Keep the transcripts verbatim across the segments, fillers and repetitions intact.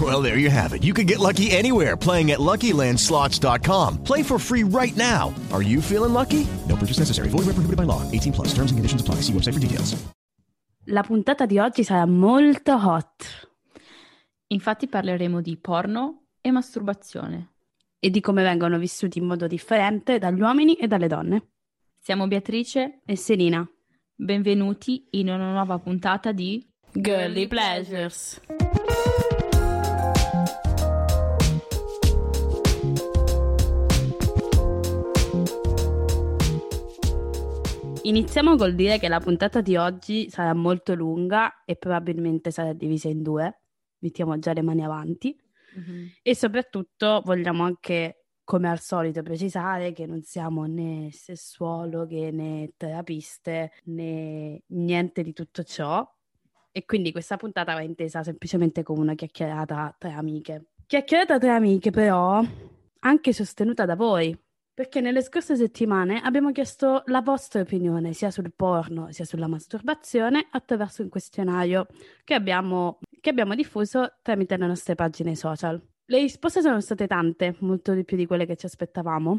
Well, there you have it. You can get lucky anywhere, playing at Lucky Land Slots dot com. Play for free right now. Are you feeling lucky? No purchase necessary. Void where prohibited by law. eighteen plus. Terms and conditions apply. See website for details. La puntata di oggi sarà molto hot. Infatti parleremo di porno e masturbazione. E di come vengono vissuti in modo differente dagli uomini e dalle donne. Siamo Beatrice e Selina. Benvenuti in una nuova puntata di Girly Pleasures. Iniziamo col dire che la puntata di oggi sarà molto lunga e probabilmente sarà divisa in due. Mettiamo già le mani avanti. Mm-hmm. E soprattutto vogliamo anche, come al solito, precisare che non siamo né sessuologhe né terapiste né niente di tutto ciò, e quindi questa puntata va intesa semplicemente come una chiacchierata tra amiche. Chiacchierata tra amiche però anche sostenuta da voi, perché nelle scorse settimane abbiamo chiesto la vostra opinione sia sul porno sia sulla masturbazione attraverso un questionario che abbiamo, che abbiamo diffuso tramite le nostre pagine social. Le risposte sono state tante, molto di più di quelle che ci aspettavamo,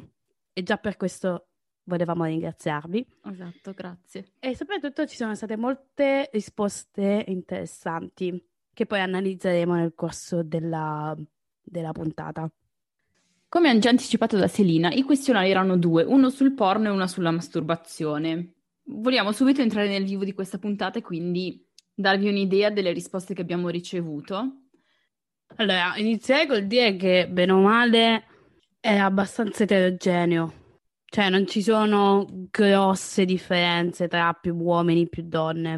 e già per questo volevamo ringraziarvi. Esatto, grazie. E soprattutto ci sono state molte risposte interessanti che poi analizzeremo nel corso della, della puntata. Come già anticipato da Selina, i questionari erano due, uno sul porno e uno sulla masturbazione. Vogliamo subito entrare nel vivo di questa puntata e quindi darvi un'idea delle risposte che abbiamo ricevuto. Allora, inizierei col dire che, bene o male, è abbastanza eterogeneo. Cioè, non ci sono grosse differenze tra più uomini e più donne.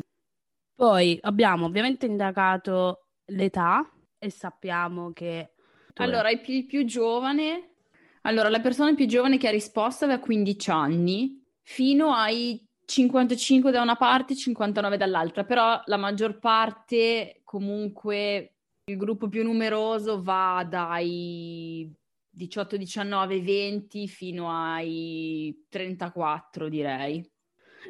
Poi abbiamo ovviamente indagato l'età e sappiamo che... Allora, il più, il più giovane... Allora, la persona più giovane che ha risposto aveva quindici anni, fino ai cinquantacinque da una parte e cinquantanove dall'altra. Però la maggior parte, comunque... Il gruppo più numeroso va dai diciotto, diciannove, venti fino ai trentaquattro, direi.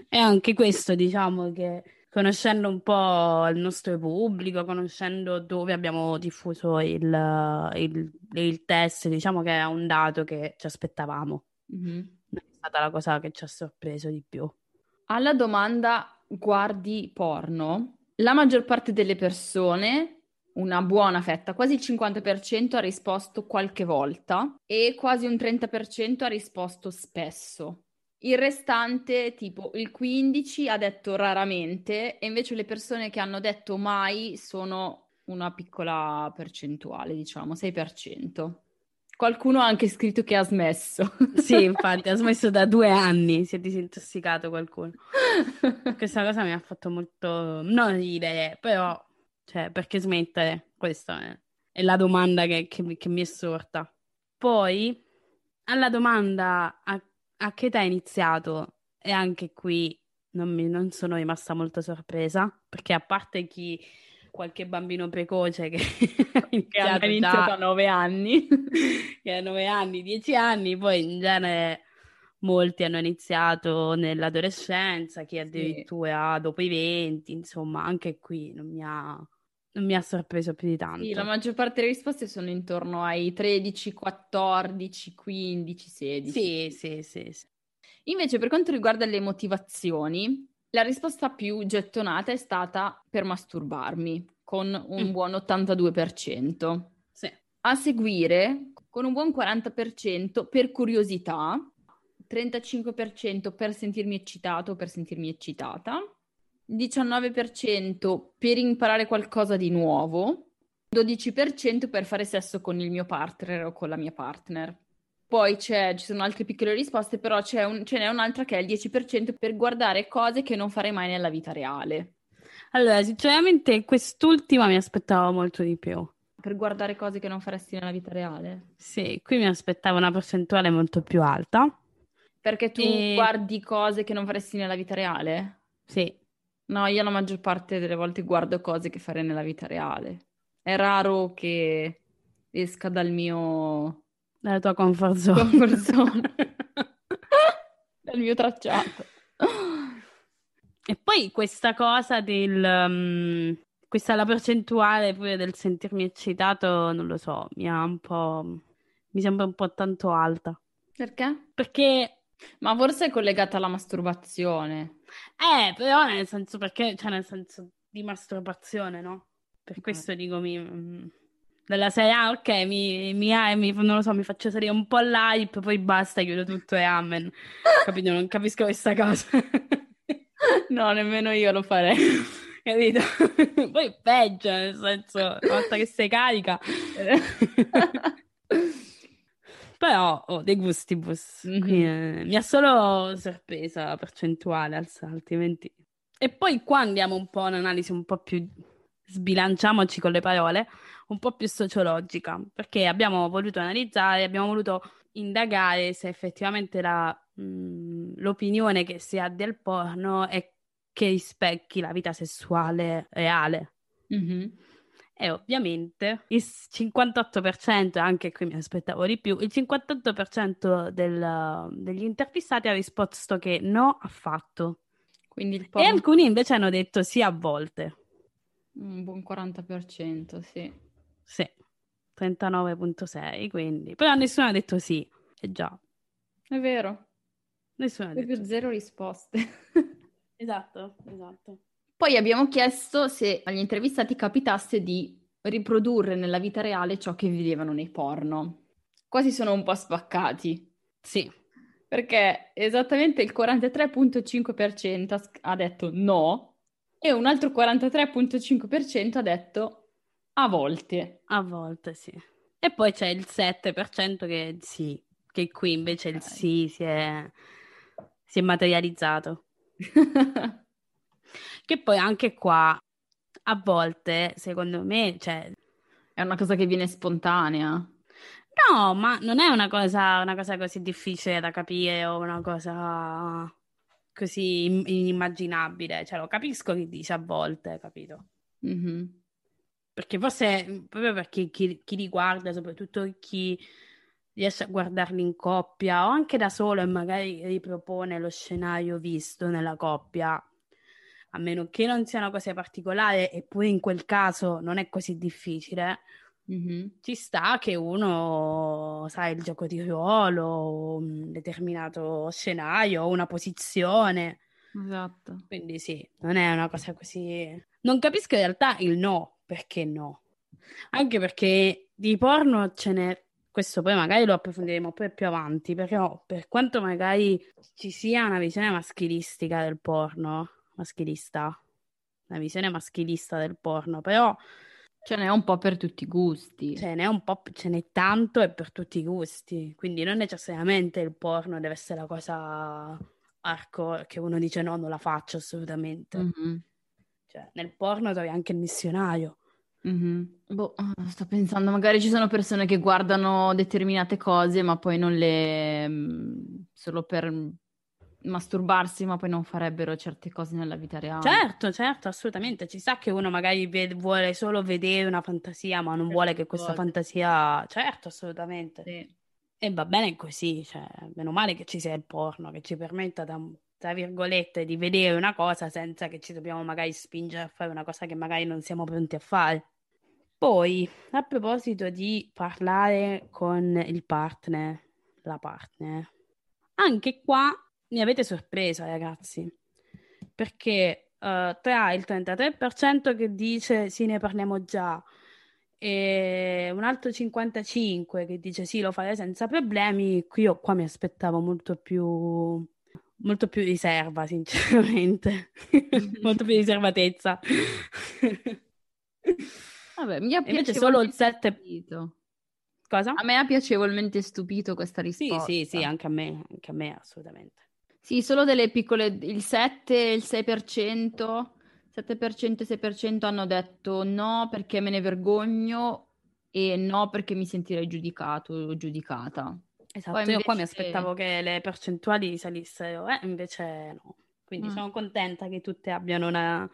E anche questo, diciamo che conoscendo un po' il nostro pubblico, conoscendo dove abbiamo diffuso il, il, il test, diciamo che era un dato che ci aspettavamo. Mm-hmm. È stata la cosa che ci ha sorpreso di più. Alla domanda guardi porno, la maggior parte delle persone... Una buona fetta, quasi il cinquanta per cento ha risposto qualche volta e quasi un trenta per cento ha risposto spesso. Il restante, tipo il quindici per cento, ha detto raramente, e invece le persone che hanno detto mai sono una piccola percentuale, diciamo, sei per cento. Qualcuno ha anche scritto che ha smesso. Sì, infatti, ha smesso da due anni, si è disintossicato qualcuno. Questa cosa mi ha fatto molto, non ridere, però... Cioè, perché smettere? Questa è, è la domanda che, che, che mi è sorta. Poi, alla domanda a, a che età è iniziato, e anche qui non, mi, non sono rimasta molto sorpresa, perché a parte chi qualche bambino precoce che ha iniziato, iniziato da... a nove anni, che a nove anni, dieci anni, poi in genere molti hanno iniziato nell'adolescenza, chi addirittura sì, dopo i venti, insomma, anche qui non mi ha... Non mi ha sorpreso più di tanto. Sì, la maggior parte delle risposte sono intorno ai tredici, quattordici, quindici, sedici. Sì, sì, sì, sì. Invece per quanto riguarda le motivazioni, la risposta più gettonata è stata per masturbarmi, con un mm. buon ottantadue per cento. Sì. A seguire, con un buon quaranta per cento per curiosità, trentacinque per cento per sentirmi eccitato o per sentirmi eccitata, diciannove per cento per imparare qualcosa di nuovo, dodici per cento per fare sesso con il mio partner o con la mia partner. Poi c'è, ci sono altre piccole risposte, però c'è un, ce n'è un'altra che è il dieci per cento per guardare cose che non farei mai nella vita reale. Allora, sinceramente quest'ultima mi aspettavo molto di più. Per guardare cose che non faresti nella vita reale? Sì, qui mi aspettavo una percentuale molto più alta. Perché tu e... guardi cose che non faresti nella vita reale? Sì. No, io la maggior parte delle volte guardo cose che farei nella vita reale. È raro che esca dal mio... Dalla tua comfort zone. Comfort zone. Dal mio tracciato. E poi questa cosa del... Um... Questa la percentuale pure del sentirmi eccitato, non lo so, mi ha un po'... mi sembra un po' tanto alta. Perché? Perché... Ma forse è collegata alla masturbazione. Eh, però nel senso perché... Cioè nel senso di masturbazione, no? Per questo okay. dico mi... Dalla serie, ah ok, mi, mi, mi, non lo so, mi faccio salire un po' l'hype, poi basta, chiudo tutto e amen. Capito? Non capisco questa cosa. No, nemmeno io lo farei. Capito? Poi peggio, nel senso, una volta che sei carica. Però, oh, dei gustibus. Mm-hmm. Quindi, eh, mi ha solo sorpresa la percentuale, alza, altrimenti... E poi qua andiamo un po' in un'analisi un po' più... Sbilanciamoci con le parole, un po' più sociologica, perché abbiamo voluto analizzare, abbiamo voluto indagare se effettivamente la, mh, l'opinione che si ha del porno è che rispecchi la vita sessuale reale. Mm-hmm. E ovviamente il cinquantotto per cento, anche qui mi aspettavo di più, il cinquantotto per cento del, degli intervistati ha risposto che no affatto. Quindi il porno... E alcuni invece hanno detto sì a volte. Un buon quaranta per cento, sì. Sì, trentanove virgola sei, quindi. Però nessuno ha detto sì, è già. È vero. Nessuno ha detto sì. Zero risposte. Esatto, esatto. Poi abbiamo chiesto se agli intervistati capitasse di riprodurre nella vita reale ciò che vedevano nei porno. Qua si sono un po' spaccati. Sì. Perché esattamente il quarantatré virgola cinque per cento ha detto no, e un altro quarantatré virgola cinque per cento ha detto a volte. A volte, sì. E poi c'è il sette per cento che sì, che qui invece okay. il sì si è, si è materializzato. Che poi anche qua, a volte, secondo me, cioè... È una cosa che viene spontanea. No, ma non è una cosa, una cosa così difficile da capire o una cosa... così inimmaginabile, cioè lo capisco chi dice a volte, capito? Mm-hmm. Perché forse, proprio perché chi, chi li guarda, soprattutto chi riesce a guardarli in coppia o anche da solo e magari ripropone lo scenario visto nella coppia, a meno che non sia una cosa particolare, eppure in quel caso non è così difficile, mm-hmm. ci sta che uno sa il gioco di ruolo, un determinato scenario, una posizione. Esatto. Quindi sì, non è una cosa così... Non capisco in realtà il no, perché no. Anche perché di porno ce n'è... Questo poi magari lo approfondiremo poi più avanti, però per quanto magari ci sia una visione maschilistica del porno, maschilista, una visione maschilista del porno, però... Ce n'è un po' per tutti i gusti. Ce n'è un po', ce n'è tanto e per tutti i gusti. Quindi non necessariamente il porno deve essere la cosa hardcore che uno dice no, non la faccio assolutamente. Mm-hmm. Cioè, nel porno trovi anche il missionario. Mm-hmm. Boh, sto pensando, magari ci sono persone che guardano determinate cose ma poi non le... solo per masturbarsi, ma poi non farebbero certe cose nella vita reale. Certo, certo, assolutamente. Ci sa che uno magari vede, vuole solo vedere una fantasia, ma non certo vuole che questa volte. fantasia... Certo, assolutamente. Sì. E va bene così, cioè, meno male che ci sia il porno, che ci permetta, da, tra virgolette, di vedere una cosa senza che ci dobbiamo magari spingere a fare una cosa che magari non siamo pronti a fare. Poi, a proposito di parlare con il partner, la partner, anche qua mi avete sorpresa, ragazzi, perché uh, tra il trentatré per cento che dice sì, ne parliamo già, e un altro cinquantacinque per cento che dice sì, lo farei senza problemi, qui io qua mi aspettavo molto più molto più riserva, sinceramente. Molto più riservatezza. Vabbè, mi ha invece solo il sette... Cosa? A me ha piacevolmente stupito questa risposta. Sì, sì, sì, anche a me, anche a me assolutamente. Sì, solo delle piccole, il sette, il sei per cento, sette per cento e sei per cento hanno detto no perché me ne vergogno e no perché mi sentirei giudicato o giudicata. Esatto, poi invece... io qua mi aspettavo che le percentuali salissero, eh, invece no. Quindi mm. sono contenta che tutte abbiano una...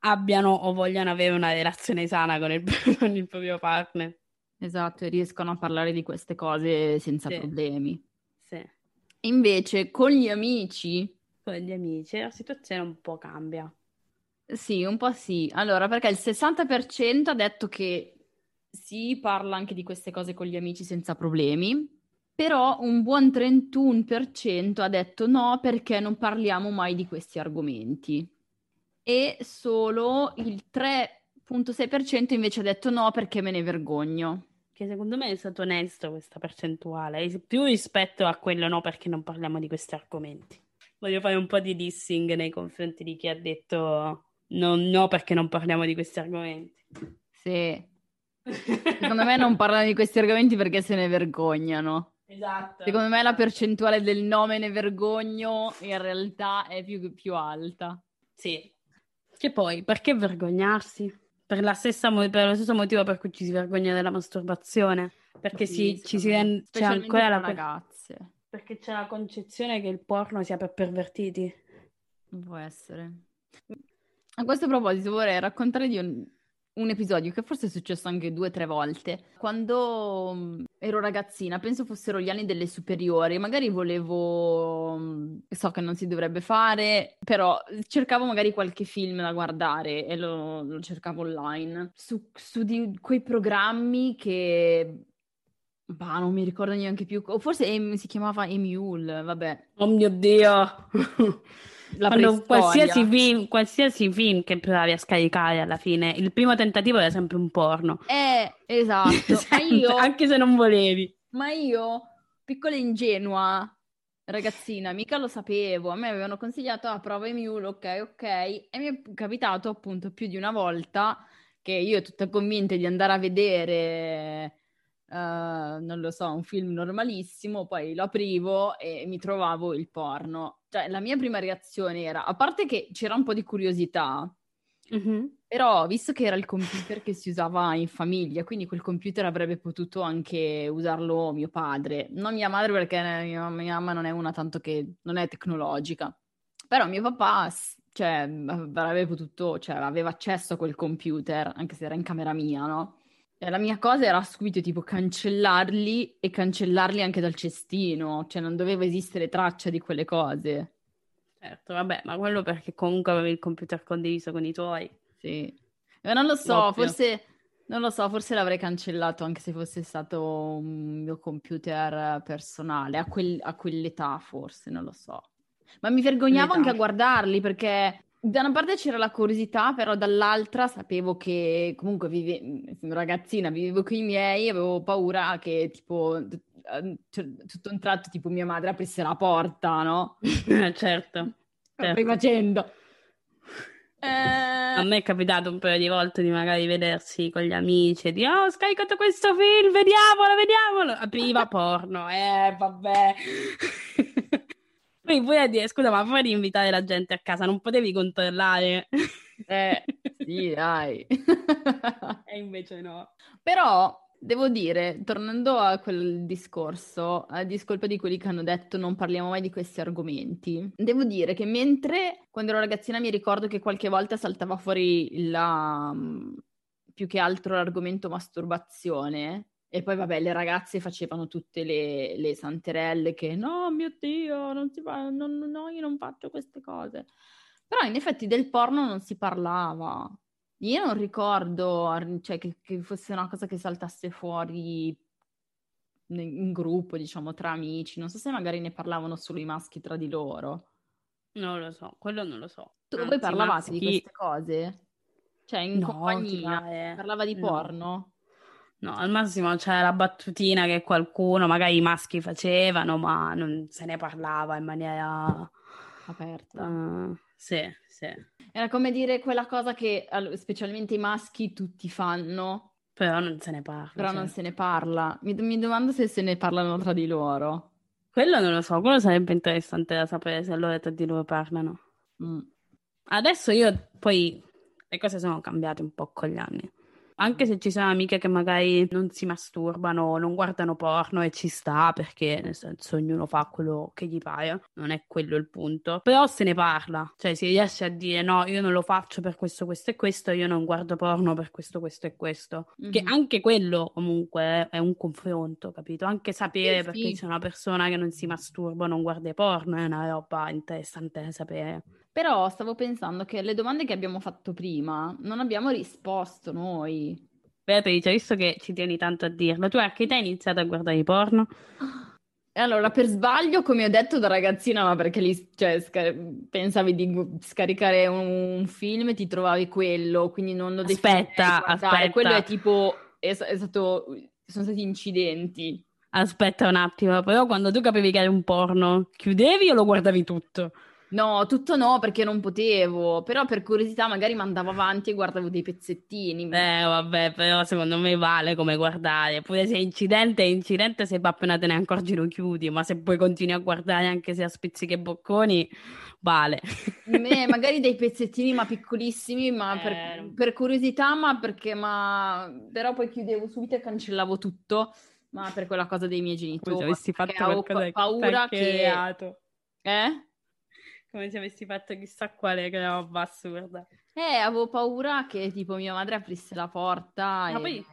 abbiano o vogliano avere una relazione sana con il, con il proprio partner. Esatto, e riescono a parlare di queste cose senza sì. problemi. Sì. Invece con gli amici... Con gli amici la situazione un po' cambia. Sì, un po' sì. Allora, perché il sessanta per cento ha detto che si parla anche di queste cose con gli amici senza problemi, però un buon trentuno per cento ha detto no perché non parliamo mai di questi argomenti. E solo il tre virgola sei per cento invece ha detto no perché me ne vergogno. Che secondo me è stato onesto questa percentuale, più rispetto a quello no perché non parliamo di questi argomenti. Voglio fare un po' di dissing nei confronti di chi ha detto no, no perché non parliamo di questi argomenti. Sì. Secondo me non parlano di questi argomenti perché se ne vergognano. Esatto. Secondo me la percentuale del no me ne vergogno in realtà è più, più alta. Sì. Che poi, perché vergognarsi? Per, la stessa, per lo stesso motivo per cui ci si vergogna della masturbazione. Perché sì, si, ci si rende... C'è ancora la... ragazze. Perché c'è la concezione che il porno sia per pervertiti. Può essere. A questo proposito vorrei raccontare di un, un episodio che forse è successo anche due o tre volte. Quando ero ragazzina, penso fossero gli anni delle superiori, magari volevo... So che non si dovrebbe fare, però cercavo magari qualche film da guardare e lo, lo cercavo online. Su, su di quei programmi che... Bah, non mi ricordo neanche più. O forse em- si chiamava Emule, vabbè. Oh mio Dio! Quando qualsiasi film, qualsiasi film che provavi a scaricare alla fine, il primo tentativo era sempre un porno. Eh, esatto. Ma io, anche se non volevi. Ma io, piccola ingenua ragazzina, mica lo sapevo. A me avevano consigliato, ah, prova Emule, ok, ok. E mi è capitato appunto più di una volta che io tutta convinta di andare a vedere... Uh, non lo so, un film normalissimo, poi lo aprivo e mi trovavo il porno. Cioè, la mia prima reazione era, a parte che c'era un po' di curiosità, mm-hmm. però visto che era il computer che si usava in famiglia, quindi quel computer avrebbe potuto anche usarlo mio padre, non mia madre perché mia mamma non è una tanto che non è tecnologica, però mio papà cioè, avrebbe potuto, cioè, aveva accesso a quel computer, anche se era in camera mia, no? La mia cosa era subito tipo cancellarli e cancellarli anche dal cestino, cioè non doveva esistere traccia di quelle cose. Certo, vabbè, ma quello perché comunque avevi il computer condiviso con i tuoi. Sì, ma non lo so, Oppio. forse non lo so, forse l'avrei cancellato anche se fosse stato un mio computer personale, a, quel, a quell'età forse, non lo so. Ma mi vergognavo anche a guardarli perché... Da una parte c'era la curiosità, però dall'altra sapevo che comunque vive... ragazzina vivevo con i miei, avevo paura che tipo tutto un tratto tipo mia madre aprisse la porta, no? certo, certo. Rifacendo. eh... A me è capitato un paio di volte di magari vedersi con gli amici e di oh, ho scaricato questo film, vediamolo, vediamolo. Apriva porno, eh vabbè. Poi vuoi dire, scusa, ma puoi invitare la gente a casa? Non potevi controllare? Eh, sì, dai. E invece no. Però, devo dire, tornando a quel discorso, a discolpa di quelli che hanno detto non parliamo mai di questi argomenti, devo dire che mentre, quando ero ragazzina, mi ricordo che qualche volta saltava fuori la... più che altro l'argomento masturbazione... E poi vabbè, le ragazze facevano tutte le, le santerelle che no, mio Dio, non si fa, no, no, io non faccio queste cose. Però in effetti del porno non si parlava. Io non ricordo cioè, che, che fosse una cosa che saltasse fuori in gruppo, diciamo, tra amici. Non so se magari ne parlavano solo i maschi tra di loro. Non lo so, quello non lo so. Tu, Anzi, voi parlavate maschi... di queste cose? Cioè in no, compagnia? Parlava di no. porno? No, al massimo c'è la battutina che qualcuno, magari i maschi facevano, ma non se ne parlava in maniera aperta. Uh, sì, sì. Era come dire quella cosa che specialmente i maschi tutti fanno. Però non se ne parla. Però cioè. non se ne parla. Mi, mi domando se se ne parlano tra di loro. Quello non lo so, quello sarebbe interessante da sapere se loro tra di loro parlano. Mm. Adesso io poi le cose sono cambiate un po' con gli anni. Anche se ci sono amiche che magari non si masturbano, non guardano porno e ci sta, perché nel senso ognuno fa quello che gli pare, non è quello il punto. Però se ne parla, cioè si riesce a dire no, io non lo faccio per questo, questo e questo, io non guardo porno per questo, questo e questo. Mm-hmm. Che anche quello comunque è un confronto, capito? Anche sapere eh sì. perché c'è una persona che non si masturba, non guarda porno, è una roba interessante da sapere. Però stavo pensando che le domande che abbiamo fatto prima non abbiamo risposto noi. Beatrice, visto che ci tieni tanto a dirlo, tu a che età hai iniziato a guardare i porno? Allora, per sbaglio, come ho detto da ragazzina, ma perché lì cioè, sca- pensavi di scaricare un, un film e ti trovavi quello, quindi non lo definivi. Aspetta, aspetta. Quello è tipo, è, è stato, sono stati incidenti. Aspetta un attimo, però quando tu capivi che era un porno, chiudevi o lo guardavi tutto? No, tutto no, perché non potevo, però per curiosità magari mi andavo avanti e guardavo dei pezzettini. Beh, vabbè, però secondo me vale come guardare, pure se è incidente è incidente, se appena te ne accorgi lo chiudi, ma se poi continui a guardare anche se a spizzichi e bocconi, vale. Beh, magari dei pezzettini ma piccolissimi, ma eh... per, per curiosità, ma perché, ma però poi chiudevo subito e cancellavo tutto, ma per quella cosa dei miei genitori. Avessi fatto avevo pa- paura che... Eh? Come se avessi fatto chissà quale roba assurda. Eh, avevo paura che tipo mia madre aprisse la porta. Ah, e... poi...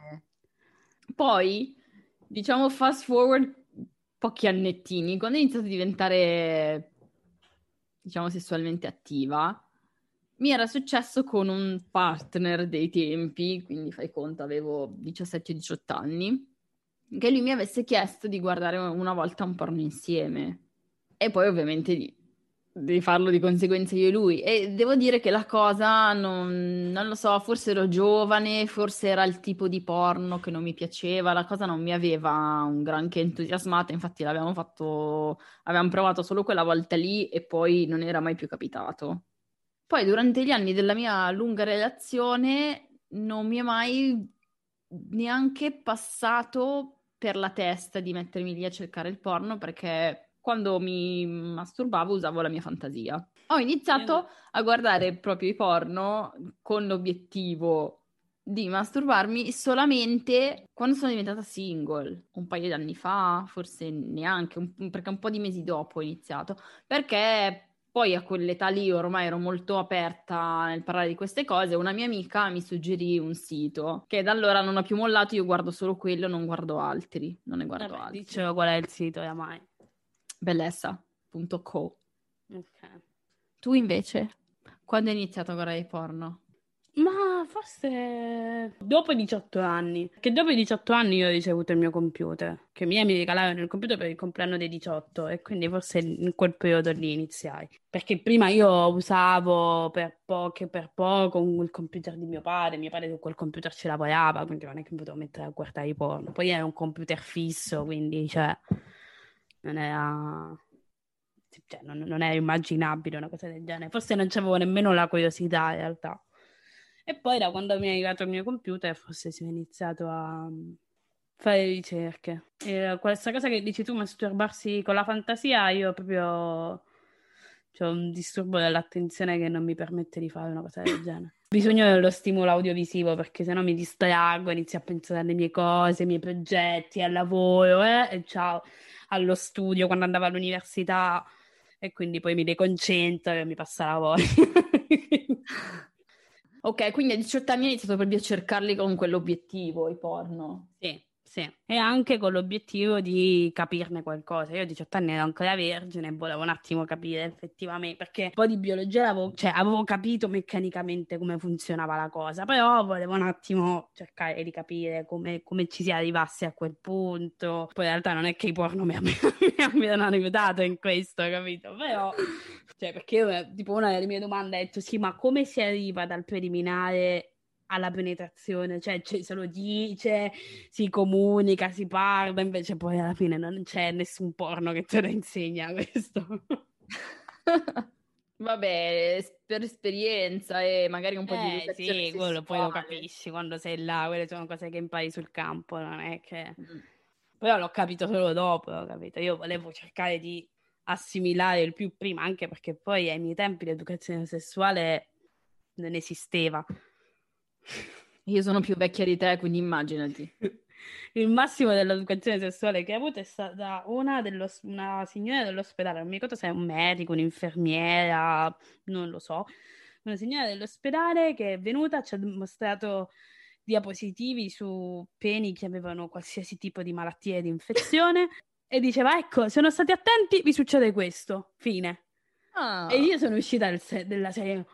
poi, diciamo, fast forward pochi annettini, quando ho iniziato a diventare, diciamo, sessualmente attiva, mi era successo con un partner dei tempi, quindi fai conto, avevo diciassette diciotto anni, che lui mi avesse chiesto di guardare una volta un porno insieme. E poi ovviamente di... di farlo di conseguenza io e lui, e devo dire che la cosa non, non lo so, forse ero giovane, forse era il tipo di porno che non mi piaceva, la cosa non mi aveva un granché entusiasmata, infatti l'abbiamo fatto, avevamo provato solo quella volta lì e poi non era mai più capitato. Poi durante gli anni della mia lunga relazione non mi è mai neanche passato per la testa di mettermi lì a cercare il porno, perché quando mi masturbavo usavo la mia fantasia. Ho iniziato a guardare proprio i porno con l'obiettivo di masturbarmi solamente quando sono diventata single, un paio di anni fa, forse neanche, un, perché un po' di mesi dopo ho iniziato, perché poi a quell'età lì ormai ero molto aperta nel parlare di queste cose. Una mia amica mi suggerì un sito che da allora non ho più mollato, io guardo solo quello, non guardo altri, non ne guardo Vabbè, altri. Dicevo qual è il sito, oramai. Bellessa punto co. Okay. Tu invece? Quando hai iniziato a guardare porno? Ma forse dopo i diciotto anni, che dopo i diciotto anni io ho ricevuto il mio computer, che i miei mi regalavano il computer per il compleanno dei diciotto, e quindi forse in quel periodo lì iniziai, perché prima io usavo per poco per poco il computer di mio padre, mio padre su quel computer ci lavorava, quindi non è che mi potevo mettere a guardare i porno, poi era un computer fisso, quindi cioè... Non era, cioè, non, non era immaginabile una cosa del genere. Forse non c'avevo nemmeno la curiosità in realtà. E poi da quando mi è arrivato il mio computer forse si è iniziato a fare ricerche. E questa cosa che dici tu, masturbarsi con la fantasia, io proprio c'ho un disturbo dell'attenzione che non mi permette di fare una cosa del genere. Ho bisogno dello stimolo audiovisivo, perché sennò mi distraggo, inizio a pensare alle mie cose, ai miei progetti, al lavoro, eh? E ciao... allo studio quando andavo all'università, e quindi poi mi deconcentro e mi passa la voglia. Ok, quindi a diciotto anni ho iniziato proprio a cercarli con quell'obiettivo, i porno. Sì, sì. E anche con l'obiettivo di capirne qualcosa. Io a diciotto anni ero ancora vergine e volevo un attimo capire effettivamente, perché un po' di biologia l'avevo, cioè, avevo capito meccanicamente come funzionava la cosa, però volevo un attimo cercare di capire come, come ci si arrivasse a quel punto. Poi in realtà non è che i porno mi abbiano aiutato in questo, capito? Però, cioè, perché io, tipo, una delle mie domande è detto, sì, ma come si arriva dal preliminare alla penetrazione, cioè, cioè se lo dice, si comunica, si parla, invece poi alla fine non c'è nessun porno che te lo insegna questo. Vabbè, per esperienza e magari un po' eh, di educazione sì, quello poi lo capisci quando sei là, quelle sono cose che impari sul campo, non è che... Mm. Però l'ho capito solo dopo, l'ho capito. Io volevo cercare di assimilare il più prima, anche perché poi ai miei tempi l'educazione sessuale non esisteva. Io sono più vecchia di te, quindi immaginati. Il massimo dell'educazione sessuale che ho avuto è stata una, dello, una signora dell'ospedale, non mi ricordo se è un medico, un'infermiera, non lo so, una signora dell'ospedale che è venuta, ci ha mostrato diapositivi su peni che avevano qualsiasi tipo di malattia e di infezione e diceva, ecco, se non state attenti vi succede questo, fine. Oh. E io sono uscita del se- della serie,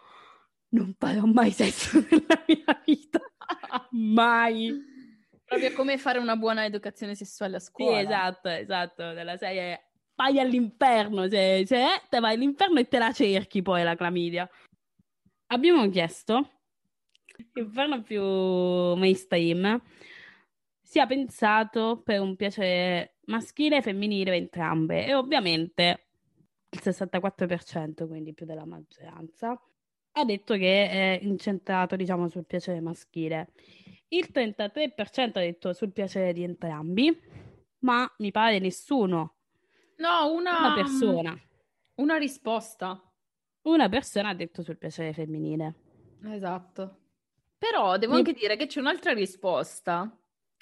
non farò mai sesso nella mia vita, mai. Proprio come fare una buona educazione sessuale a scuola. Sì, esatto, esatto, della serie vai all'inferno, se, se è, te vai all'inferno e te la cerchi poi la clamidia. Abbiamo chiesto che l'inferno più mainstream sia pensato per un piacere maschile e femminile entrambe, e ovviamente il sessantaquattro per cento, quindi più della maggioranza, ha detto che è incentrato, diciamo, sul piacere maschile. Il trentatré per cento ha detto sul piacere di entrambi, ma mi pare nessuno. No, una, una persona. Una risposta. Una persona ha detto sul piacere femminile. Esatto. Però devo mi... anche dire che c'è un'altra risposta.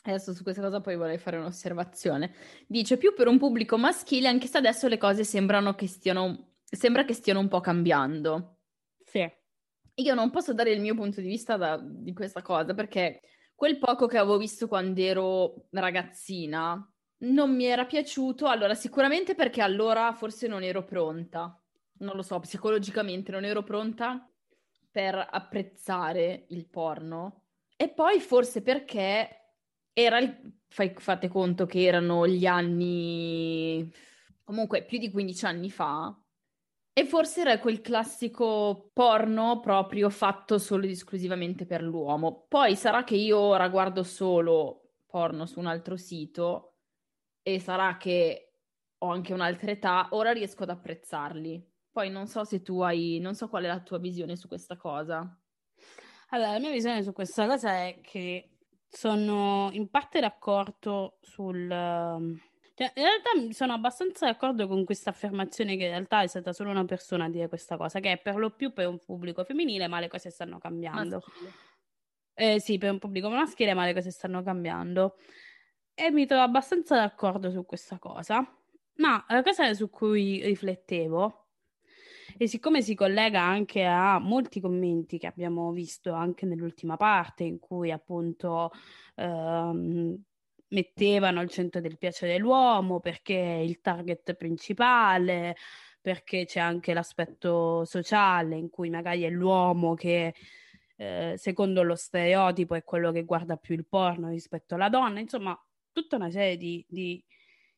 Adesso su questa cosa poi vorrei fare un'osservazione. Dice più per un pubblico maschile, anche se adesso le cose sembrano che stiano, sembra che stiano un po' cambiando. Sì. Io non posso dare il mio punto di vista da, di questa cosa, perché quel poco che avevo visto quando ero ragazzina non mi era piaciuto. Allora, sicuramente perché allora forse non ero pronta, non lo so, psicologicamente non ero pronta per apprezzare il porno, e poi forse perché era il, fai, fate conto che erano gli anni, comunque più di quindici anni fa, e forse era quel classico porno proprio fatto solo ed esclusivamente per l'uomo. Poi sarà che io ora guardo solo porno su un altro sito, e sarà che ho anche un'altra età, ora riesco ad apprezzarli. Poi non so se tu hai, non so qual è la tua visione su questa cosa. Allora, la mia visione su questa cosa è che sono in parte d'accordo sul... Cioè, in realtà sono abbastanza d'accordo con questa affermazione, che in realtà è stata solo una persona a dire questa cosa, che è per lo più per un pubblico femminile, ma le cose stanno cambiando. Eh, sì, per un pubblico maschile, ma le cose stanno cambiando. E mi trovo abbastanza d'accordo su questa cosa. Ma la cosa su cui riflettevo, e siccome si collega anche a molti commenti che abbiamo visto anche nell'ultima parte, in cui appunto... Ehm, mettevano al centro del piacere l'uomo perché è il target principale, perché c'è anche l'aspetto sociale in cui magari è l'uomo che eh, secondo lo stereotipo è quello che guarda più il porno rispetto alla donna, insomma tutta una serie di, di,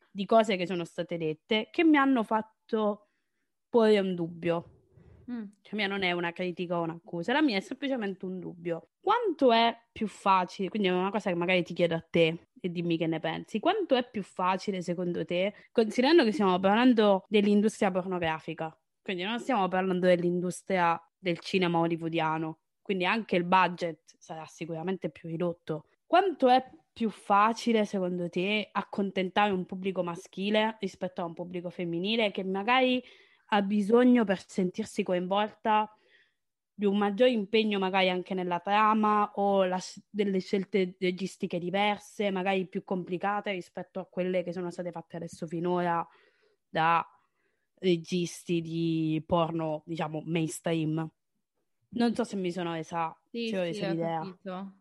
di cose che sono state dette che mi hanno fatto porre un dubbio. Mm. Cioè, mia non è una critica o un'accusa, la mia è semplicemente un dubbio. Quanto è più facile, quindi è una cosa che magari ti chiedo a te e dimmi che ne pensi, quanto è più facile secondo te, considerando che stiamo parlando dell'industria pornografica, quindi non stiamo parlando dell'industria del cinema hollywoodiano, quindi anche il budget sarà sicuramente più ridotto, quanto è più facile secondo te accontentare un pubblico maschile rispetto a un pubblico femminile che magari ha bisogno, per sentirsi coinvolta, di un maggior impegno magari anche nella trama o la, delle scelte registiche diverse, magari più complicate rispetto a quelle che sono state fatte adesso finora da registi di porno, diciamo, mainstream. Non so se mi sono resa, sì, se ho resa sì, l'idea. Capito.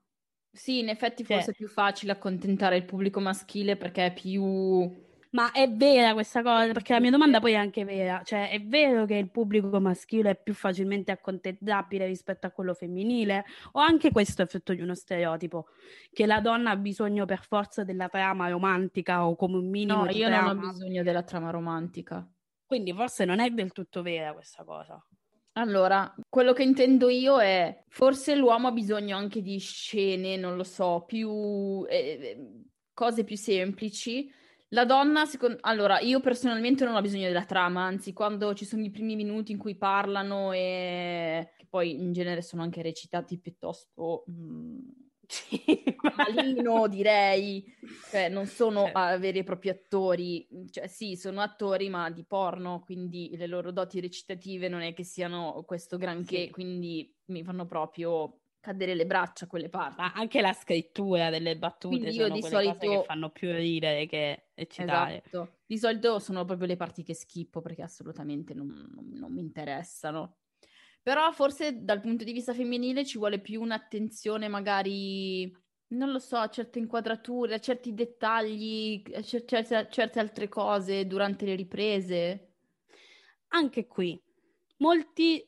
Sì, in effetti forse sì. È più facile accontentare il pubblico maschile perché è più... Ma è vera questa cosa? Perché la mia domanda poi è anche vera. Cioè, è vero che il pubblico maschile è più facilmente accontentabile rispetto a quello femminile? O anche questo è frutto di uno stereotipo? Che la donna ha bisogno per forza della trama romantica o come un minimo no, di trama? No, io non ho bisogno della trama romantica. Quindi forse non è del tutto vera questa cosa. Allora, quello che intendo io è forse l'uomo ha bisogno anche di scene, non lo so, più eh, cose più semplici. La donna, secondo... allora, io personalmente non ho bisogno della trama, anzi, quando ci sono i primi minuti in cui parlano e che poi in genere sono anche recitati piuttosto mh... malino, direi, cioè non sono eh. veri e propri attori, cioè sì, sono attori ma di porno, quindi le loro doti recitative non è che siano questo granché, sì. Quindi mi fanno proprio cadere le braccia a quelle parti. Ma anche la scrittura delle battute, quindi sono io di quelle solito... cose che fanno più ridere che eccitare. Esatto, di solito sono proprio le parti che schippo perché assolutamente non, non, non mi interessano. Però forse dal punto di vista femminile ci vuole più un'attenzione magari, non lo so, a certe inquadrature, a certi dettagli, a certe, a certe altre cose durante le riprese. Anche qui, molti,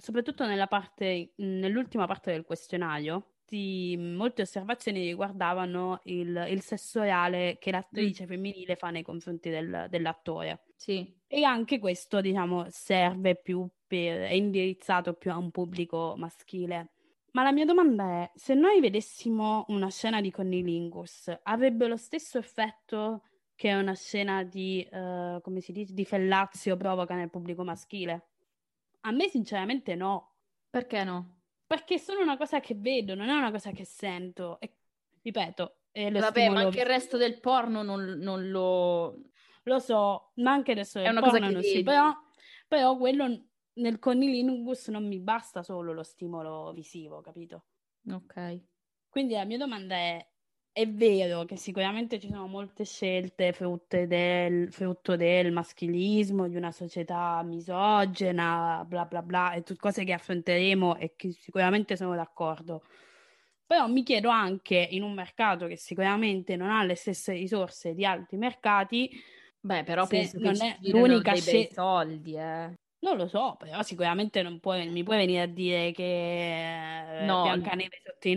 soprattutto nella parte, nell'ultima parte del questionario, di, molte osservazioni riguardavano il, il sesso orale che l'attrice mm. femminile fa nei confronti del, dell'attore. Sì. E anche questo, diciamo, serve più per, è indirizzato più a un pubblico maschile. Ma la mia domanda è, se noi vedessimo una scena di Connilingus, avrebbe lo stesso effetto che una scena di, uh, come si dice, di fellazio provoca nel pubblico maschile? A me sinceramente no. Perché no? Perché è solo una cosa che vedo, non è una cosa che sento. E, ripeto, è lo Vabbè, stimolo... ma anche il resto del porno non, non lo... Lo so, ma anche adesso è una cosa che non si, però, però quello nel Connilingus non mi basta solo lo stimolo visivo, capito? Ok. Quindi la mia domanda è, è vero che sicuramente ci sono molte scelte frutto del, frutto del maschilismo, di una società misogena, bla bla bla, e tutte cose che affronteremo e che sicuramente sono d'accordo. Però mi chiedo anche, in un mercato che sicuramente non ha le stesse risorse di altri mercati... Beh, però se penso non che è ci l'unica dei scelta... soldi, eh. Non lo so, però sicuramente non puoi, mi puoi venire a dire che no. Biancaneve sotto i...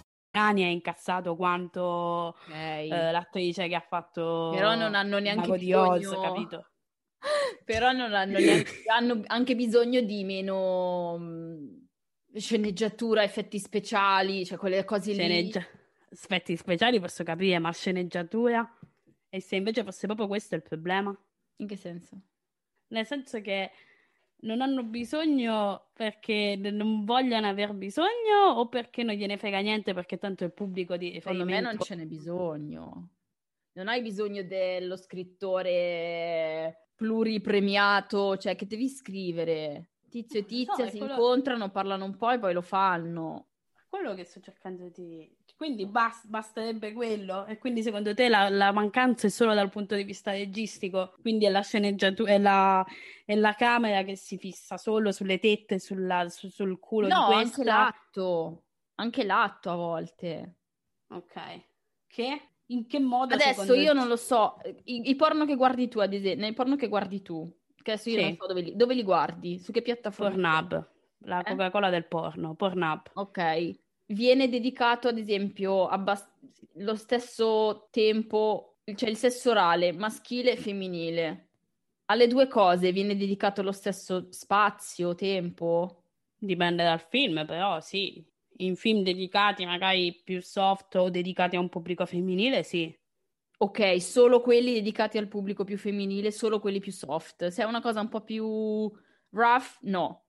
Rani ha incassato quanto okay. eh, l'attrice che ha fatto... Però non hanno neanche bisogno... Oz, capito? Però non hanno neanche... hanno anche bisogno di meno sceneggiatura, effetti speciali, cioè quelle cose Sceneggi... lì. Effetti speciali posso capire, ma sceneggiatura... E se invece fosse proprio questo il problema? In che senso? Nel senso che non hanno bisogno perché non vogliono aver bisogno o perché non gliene frega niente perché tanto il pubblico di riferimento... Secondo me non ce n'è bisogno. Non hai bisogno dello scrittore pluripremiato, cioè che devi scrivere. Tizio e tizia so, si quello... incontrano, parlano un po' e poi lo fanno. Quello che sto cercando di... Quindi bast- basterebbe quello? E quindi secondo te la, la mancanza è solo dal punto di vista registico? Quindi è la sceneggiatura, è la, è la camera che si fissa solo sulle tette, sulla, su, sul culo no, di questa? No, anche l'atto. Anche l'atto a volte. Ok. Che? In che modo? Adesso io te... non lo so. I, i porno che guardi tu, ad esempio, nei porno che guardi tu, che adesso io sì. non so dove li, dove li guardi, su che piattaforma? Pornhub, la Coca-Cola eh? del porno, Pornhub. Ok. Viene dedicato, ad esempio, abbast- lo stesso tempo, cioè il sesso orale, maschile e femminile. Alle due cose viene dedicato lo stesso spazio, tempo? Dipende dal film, però, sì. In film dedicati magari più soft o dedicati a un pubblico femminile, sì. Ok, solo quelli dedicati al pubblico più femminile, solo quelli più soft. Se è una cosa un po' più rough, no.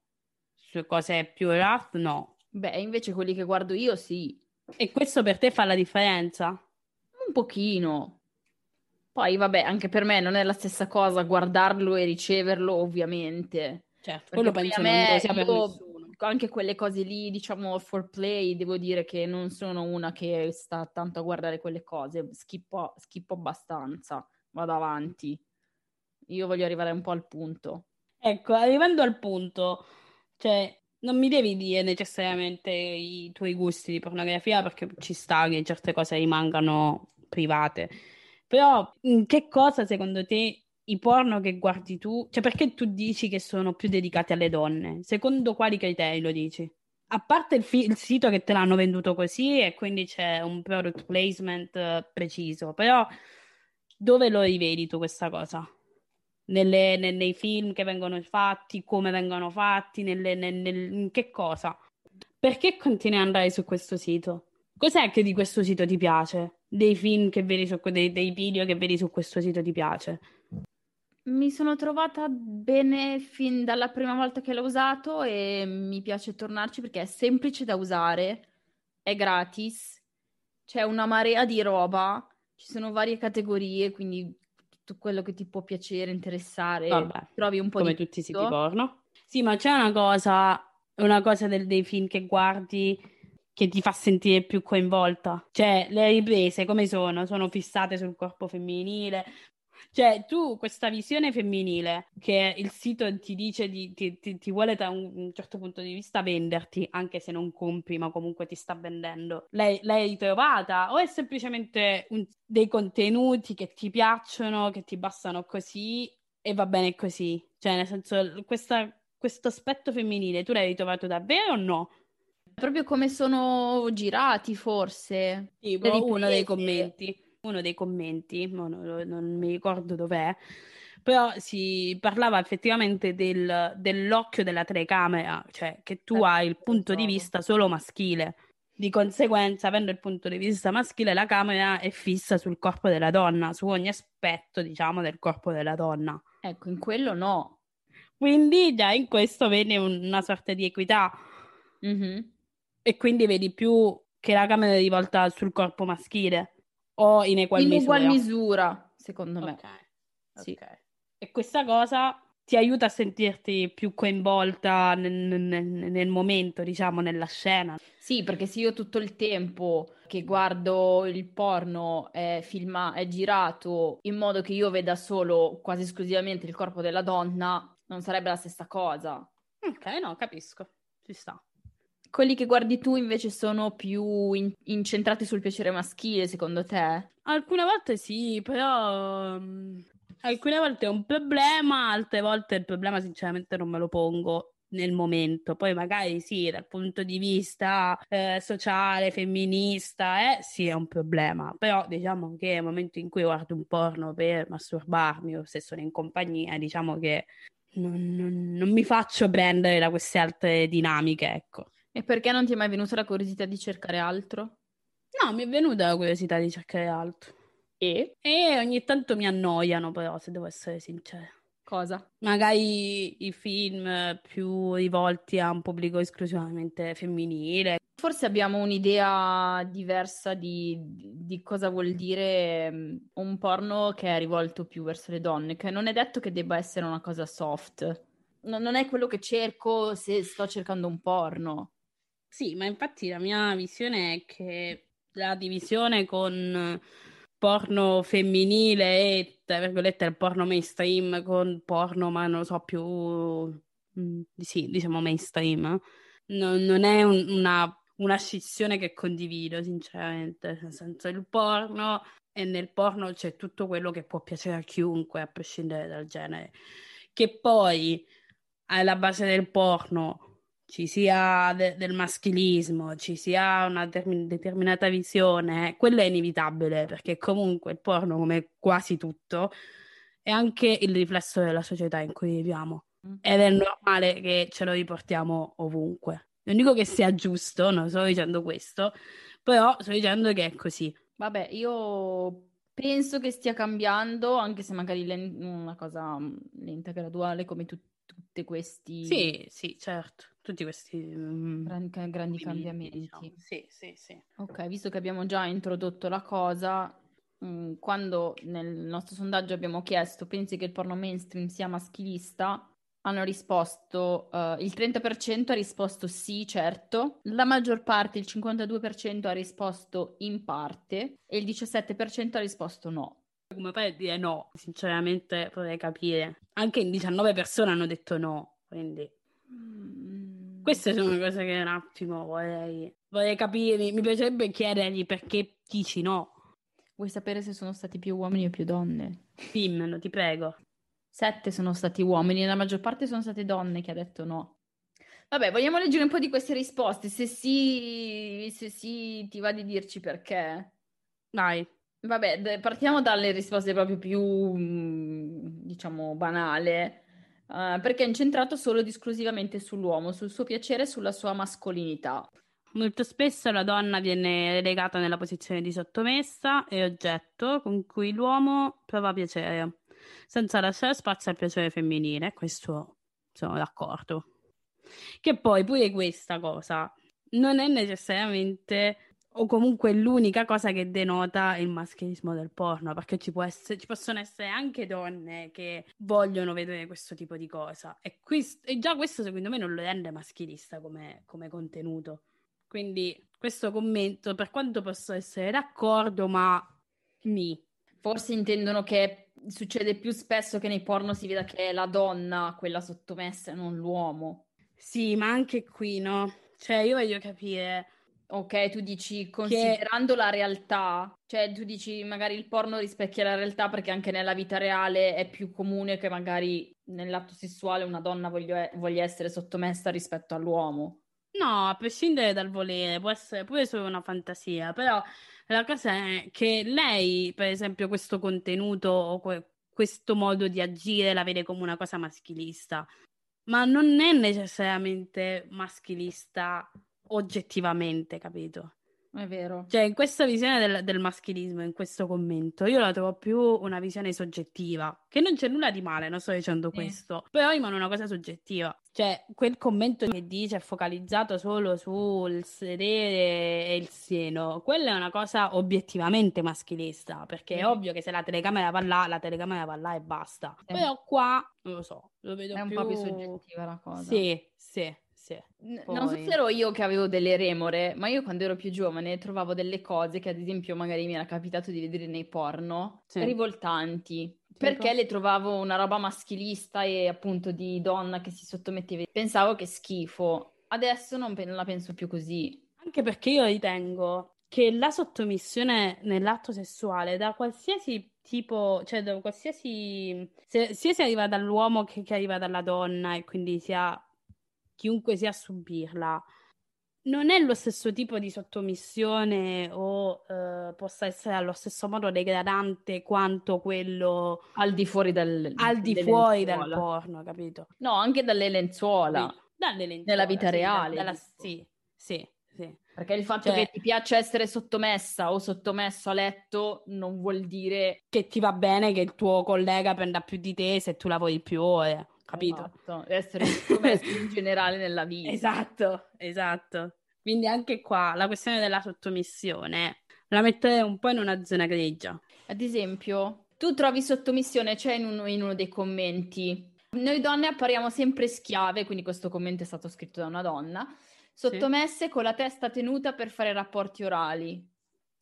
Se cose più rough, no. Beh, invece quelli che guardo io, sì. E questo per te fa la differenza? Un pochino. Poi, vabbè, anche per me non è la stessa cosa guardarlo e riceverlo, ovviamente. Certo, quello penso non lo sia per nessuno. Anche quelle cose lì, diciamo, foreplay, devo dire che non sono una che sta tanto a guardare quelle cose. Schippo, schippo abbastanza, vado avanti. Io voglio arrivare un po' al punto. Ecco, arrivando al punto... Cioè, non mi devi dire necessariamente i tuoi gusti di pornografia, perché ci sta che certe cose rimangano private. Però in che cosa, secondo te, i porno che guardi tu... Cioè, perché tu dici che sono più dedicati alle donne? Secondo quali criteri lo dici? A parte il, fi- il sito che te l'hanno venduto così e quindi c'è un product placement preciso, però dove lo rivedi tu questa cosa? Nelle, ne, nei film che vengono fatti, come vengono fatti, nelle, nel, nel, in che cosa? Perché continui ad andare su questo sito? Cos'è che di questo sito ti piace? Dei film che vedi su, dei, dei video che vedi su questo sito ti piace? Mi sono trovata bene fin dalla prima volta che l'ho usato e mi piace tornarci perché è semplice da usare, è gratis, c'è una marea di roba, ci sono varie categorie, quindi tutto quello che ti può piacere, interessare, vabbè, trovi un po' come di tutti tutto. I siti porno. Sì, ma c'è una cosa, una cosa del, dei film che guardi che ti fa sentire più coinvolta. Cioè, le riprese come sono? Sono fissate sul corpo femminile. Cioè, tu questa visione femminile che il sito ti dice, di, ti, ti, ti vuole da un certo punto di vista venderti, anche se non compri, ma comunque ti sta vendendo, l'hai, l'hai trovata? O è semplicemente un, dei contenuti che ti piacciono, che ti bastano così e va bene così? Cioè, nel senso, questa, questo aspetto femminile tu l'hai trovato davvero o no? Proprio come sono girati, forse. Tipo uno dei commenti. Uno dei commenti, non, non, non mi ricordo dov'è, però si parlava effettivamente del, dell'occhio della telecamera, cioè che tu eh, hai il punto di vista solo maschile. Di conseguenza, avendo il punto di vista maschile, la camera è fissa sul corpo della donna, su ogni aspetto, diciamo, del corpo della donna. Ecco, in quello no. Quindi già in questo vedi una sorta di equità. Mm-hmm. E quindi vedi più che la camera è rivolta sul corpo maschile. O in egual in misura. Ugual misura, secondo me. Okay. Sì. Okay. E questa cosa ti aiuta a sentirti più coinvolta nel, nel, nel momento, diciamo, nella scena. Sì, perché se io tutto il tempo che guardo il porno è, filma- è girato in modo che io veda solo, quasi esclusivamente, il corpo della donna, non sarebbe la stessa cosa. Ok, no, capisco. Ci sta. Quelli che guardi tu invece sono più in- incentrati sul piacere maschile, secondo te? Alcune volte sì, però um, alcune volte è un problema, altre volte il problema sinceramente non me lo pongo nel momento. Poi magari sì, dal punto di vista eh, sociale, femminista, eh, sì è un problema. Però diciamo che nel momento in cui guardo un porno per masturbarmi o se sono in compagnia, diciamo che non, non, non mi faccio prendere da queste altre dinamiche, ecco. E perché non ti è mai venuta la curiosità di cercare altro? No, mi è venuta la curiosità di cercare altro. E? E ogni tanto mi annoiano però, se devo essere sincera. Cosa? Magari i film più rivolti a un pubblico esclusivamente femminile. Forse abbiamo un'idea diversa di, di cosa vuol dire un porno che è rivolto più verso le donne, che non è detto che debba essere una cosa soft. No, non è quello che cerco se sto cercando un porno. Sì, ma infatti la mia visione è che la divisione con porno femminile e, tra virgolette, il porno mainstream con porno, ma non lo so, più... Sì, diciamo mainstream. Eh? Non, non è un, una, una scissione che condivido, sinceramente. Nel senso, il porno, e nel porno c'è tutto quello che può piacere a chiunque, a prescindere dal genere. Che poi alla base del porno ci sia de- del maschilismo, ci sia una term- determinata visione, quello è inevitabile, perché comunque il porno, come quasi tutto, è anche il riflesso della società in cui viviamo, ed è normale che ce lo riportiamo ovunque. Non dico che sia giusto, non sto dicendo questo, però sto dicendo che è così. Vabbè, io penso che stia cambiando, anche se magari len- una cosa lenta, graduale, come tu- tutti questi... Sì, sì, certo. Tutti questi um, grandi, grandi cambiamenti. Diciamo. Sì, sì, sì. Ok, visto che abbiamo già introdotto la cosa, mh, quando nel nostro sondaggio abbiamo chiesto pensi che il porno mainstream sia maschilista, hanno risposto, uh, il trenta per cento ha risposto sì, certo, la maggior parte, il cinquantadue per cento ha risposto in parte e il diciassette per cento ha risposto no. Come fai a dire no? Sinceramente vorrei capire. Anche in diciannove persone hanno detto no, quindi... Mm. Queste sono cose che un attimo vorrei, vorrei capire. Mi piacerebbe chiedergli perché dici no. Vuoi sapere se sono stati più uomini o più donne? Dimmelo, ti prego. Sette sono stati uomini e la maggior parte sono state donne che ha detto no. Vabbè, vogliamo leggere un po' di queste risposte. Se sì, se sì, ti va di dirci perché? Vai. Vabbè, partiamo dalle risposte proprio più, diciamo, banale, uh, perché è incentrato solo ed esclusivamente sull'uomo, sul suo piacere e sulla sua mascolinità. Molto spesso la donna viene relegata nella posizione di sottomessa e oggetto con cui l'uomo prova piacere, senza lasciare spazio al piacere femminile, questo sono d'accordo. Che poi pure questa cosa non è necessariamente... o comunque l'unica cosa che denota il maschilismo del porno, perché ci, può essere, ci possono essere anche donne che vogliono vedere questo tipo di cosa e, quest- e già questo secondo me non lo rende maschilista come, come contenuto. Quindi questo commento, per quanto posso essere d'accordo, ma mi forse intendono che succede più spesso che nei porno si veda che è la donna quella sottomessa e non l'uomo. Sì, ma anche qui no, cioè io voglio capire. Ok, tu dici considerando che... la realtà, cioè tu dici magari il porno rispecchia la realtà perché anche nella vita reale è più comune che magari nell'atto sessuale una donna voglia, voglia essere sottomessa rispetto all'uomo. No, a prescindere dal volere, può essere pure solo una fantasia, però la cosa è che lei, per esempio, questo contenuto o que- questo modo di agire la vede come una cosa maschilista, ma non è necessariamente maschilista oggettivamente, capito? È vero. Cioè, in questa visione del, del maschilismo, in questo commento, io la trovo più una visione soggettiva, che non c'è nulla di male, non sto dicendo sì. questo, però rimane una cosa soggettiva. Cioè, quel commento che dice è focalizzato solo sul sedere e il seno, quella è una cosa obiettivamente maschilista, perché sì. è ovvio che se la telecamera va là, la telecamera va là e basta. Sì. Però qua, non lo so, lo vedo è più... È un po' più soggettiva la cosa. Sì, sì. Sì, N- non so se ero io che avevo delle remore, ma io quando ero più giovane trovavo delle cose che ad esempio magari mi era capitato di vedere nei porno sì. rivoltanti, sì, perché po- le trovavo una roba maschilista e appunto di donna che si sottometteva. Pensavo che schifo, adesso non, pe- non la penso più così. Anche perché io ritengo che la sottomissione nell'atto sessuale da qualsiasi tipo, cioè da qualsiasi, se, sia se arriva dall'uomo che, che arriva dalla donna e quindi sia... chiunque sia a subirla, non è lo stesso tipo di sottomissione o eh, possa essere allo stesso modo degradante quanto quello al di fuori del, al di fuori dal porno, capito? No, anche dalle lenzuola, sì, dalle lenzuola nella vita sì, reale. Dalla, sì, sì, sì. Perché il fatto cioè, che ti piace essere sottomessa o sottomesso a letto non vuol dire che ti va bene che il tuo collega prenda più di te se tu lavori più ore. Capito? Esatto. Essere sottomesso in generale nella vita. Esatto, esatto. Quindi anche qua la questione della sottomissione la metterei un po' in una zona grigia. Ad esempio, tu trovi sottomissione, c'è cioè in, uno, in uno dei commenti. Noi donne appariamo sempre schiave, quindi questo commento è stato scritto da una donna, sottomesse sì. con la testa tenuta per fare rapporti orali.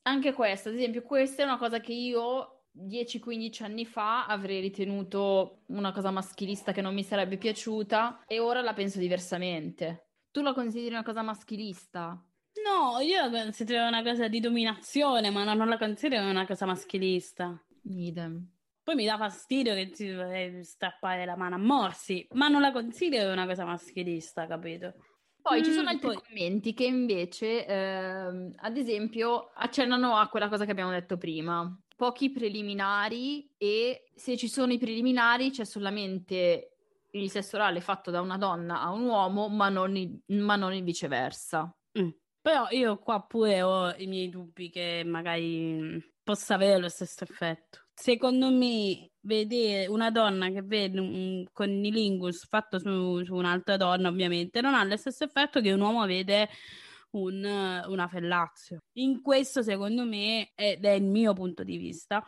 Anche questo, ad esempio, questa è una cosa che io... dieci quindici anni fa avrei ritenuto una cosa maschilista che non mi sarebbe piaciuta e ora la penso diversamente. Tu la consideri una cosa maschilista? No, io la considero una cosa di dominazione, ma no, non la considero una cosa maschilista. Idem. Poi mi dà fastidio che ti dovrei strappare la mano a morsi, ma non la considero una cosa maschilista, capito? Poi mm, ci sono altri poi... commenti che invece, eh, ad esempio, accennano a quella cosa che abbiamo detto prima. Pochi preliminari e se ci sono i preliminari c'è solamente il sesso orale fatto da una donna a un uomo, ma non il, ma non il viceversa. Mm. Però io qua pure ho i miei dubbi che magari possa avere lo stesso effetto. Secondo me vedere una donna che vede un connilingus fatto su, su un'altra donna ovviamente non ha lo stesso effetto che un uomo vede Un, una fellazio. In questo secondo me, ed è il mio punto di vista,